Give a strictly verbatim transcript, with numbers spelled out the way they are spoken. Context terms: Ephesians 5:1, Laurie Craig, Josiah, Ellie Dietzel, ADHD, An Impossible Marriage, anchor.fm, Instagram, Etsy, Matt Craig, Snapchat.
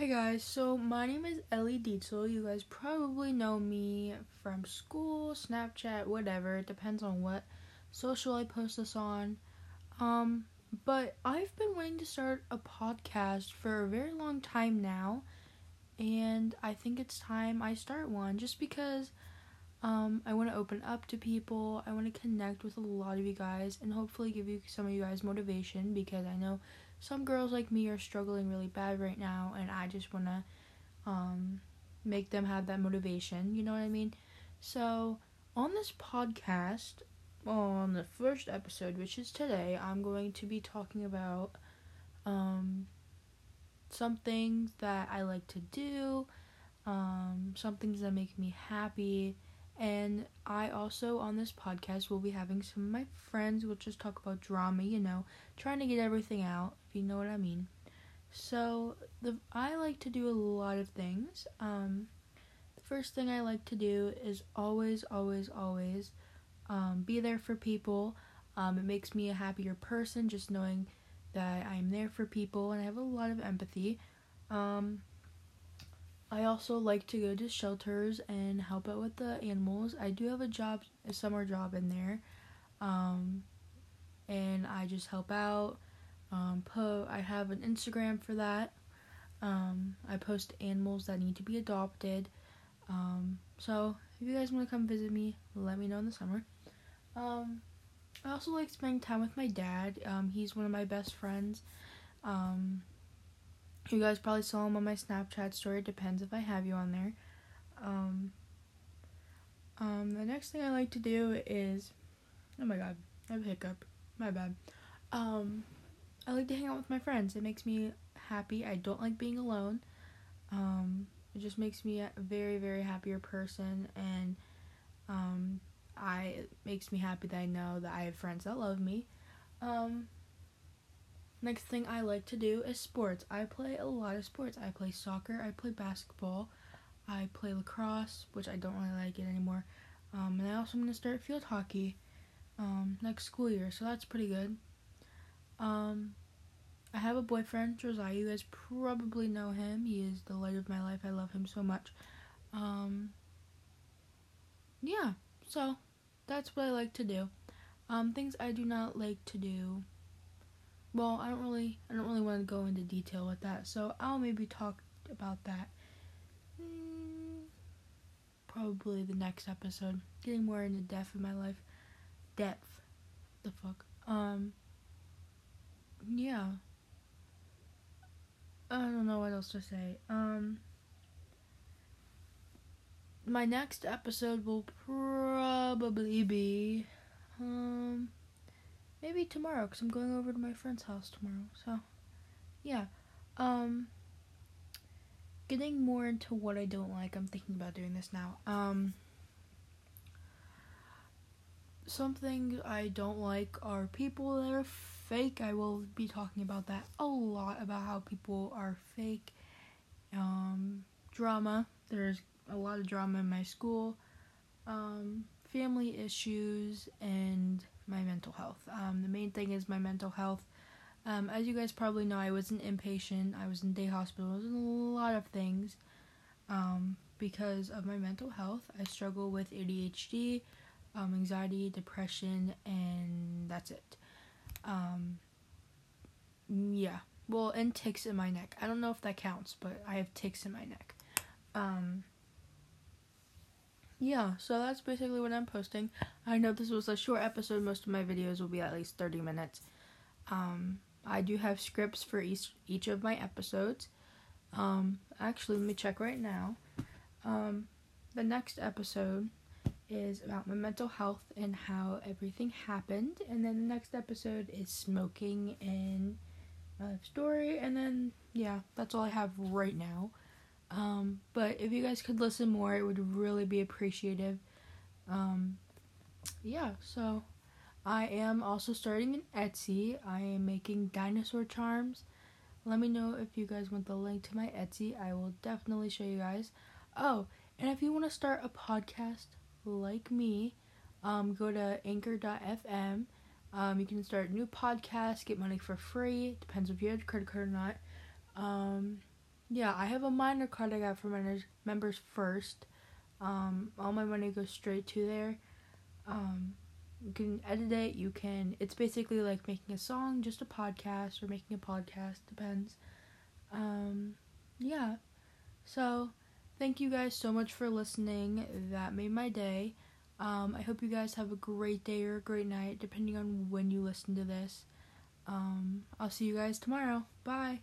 Hi guys, so my name is Ellie Dietzel. You guys probably know me from school, Snapchat, whatever. It depends on what social I post this on. Um, but I've been wanting to start a podcast for a very long time now, and I think it's time I start one just because um, I want to open up to people. I want to connect with a lot of you guys and hopefully give you some of you guys motivation, because I know some girls like me are struggling really bad right now, and I just want to um, make them have that motivation, you know what I mean? So, on this podcast, on the first episode, which is today, I'm going to be talking about um, some things that I like to do, um, some things that make me happy, and I also, on this podcast, will be having some of my friends. We'll just talk about drama, you know, trying to get everything out, if you know what I mean. So, the I like to do a lot of things. Um, the first thing I like to do is always, always, always um, be there for people. Um, it makes me a happier person, just knowing that I'm there for people, and I have a lot of empathy. Um... I also like to go to shelters and help out with the animals. I do have a job, a summer job in there, um, and I just help out. Um, po- I have an Instagram for that. Um, I post animals that need to be adopted. Um, so if you guys want to come visit me, let me know in the summer. Um, I also like spending time with my dad. Um, he's one of my best friends. Um... You guys probably saw him on my Snapchat story. It depends if I have you on there. Um, um, the next thing I like to do is... Oh my god, I have a hiccup. My bad. Um, I like to hang out with my friends. It makes me happy. I don't like being alone. Um, it just makes me a very, very happier person. And um, I it makes me happy that I know that I have friends that love me. Um... Next thing I like to do is sports. I play a lot of sports. I play soccer. I play basketball. I play lacrosse, which I don't really like it anymore. Um, and I also am going to start field hockey um, next school year, so that's pretty good. Um, I have a boyfriend, Josiah. You guys probably know him. He is the light of my life. I love him so much. Um, yeah, so that's what I like to do. Um, things I do not like to do... Well, I don't really, I don't really want to go into detail with that, so I'll maybe talk about that mm, probably the next episode. Getting more into depth in my life, depth, the fuck. Um, yeah. I don't know what else to say. Um, my next episode will probably be um. maybe tomorrow, because I'm going over to my friend's house tomorrow. So, yeah. Um, getting more into what I don't like. I'm thinking about doing this now. Um, some things I don't like are people that are fake. I will be talking about that a lot, about how people are fake. Um, drama. There's a lot of drama in my school. Um, family issues and... my mental health. Um, the main thing is my mental health. Um, as you guys probably know, I was an inpatient. I was in day hospital. I was in a lot of things um, because of my mental health. I struggle with A D H D, um, anxiety, depression, and that's it. Um, yeah. Well, and tics in my neck. I don't know if that counts, but I have tics in my neck. Um... Yeah, so that's basically what I'm posting. I know this was a short episode. Most of my videos will be at least thirty minutes. Um, I do have scripts for each each of my episodes. Um, actually, let me check right now. Um, the next episode is about my mental health and how everything happened. And then the next episode is smoking and my life story. And then, yeah, that's all I have right now. Um, but if you guys could listen more, it would really be appreciative. Um, yeah, so I am also starting an Etsy. I am making dinosaur charms. Let me know if you guys want the link to my Etsy. I will definitely show you guys. Oh, and if you want to start a podcast like me, um, go to anchor dot f m. Um, you can start a new podcast, get money for free. Depends if you have a credit card or not. Um... Yeah, I have a minor card I got for my members first. Um, all my money goes straight to there. Um, you can edit it. You can. It's basically like making a song, just a podcast, or making a podcast. Depends. Um, yeah. So, thank you guys so much for listening. That made my day. Um, I hope you guys have a great day or a great night, depending on when you listen to this. Um, I'll see you guys tomorrow. Bye.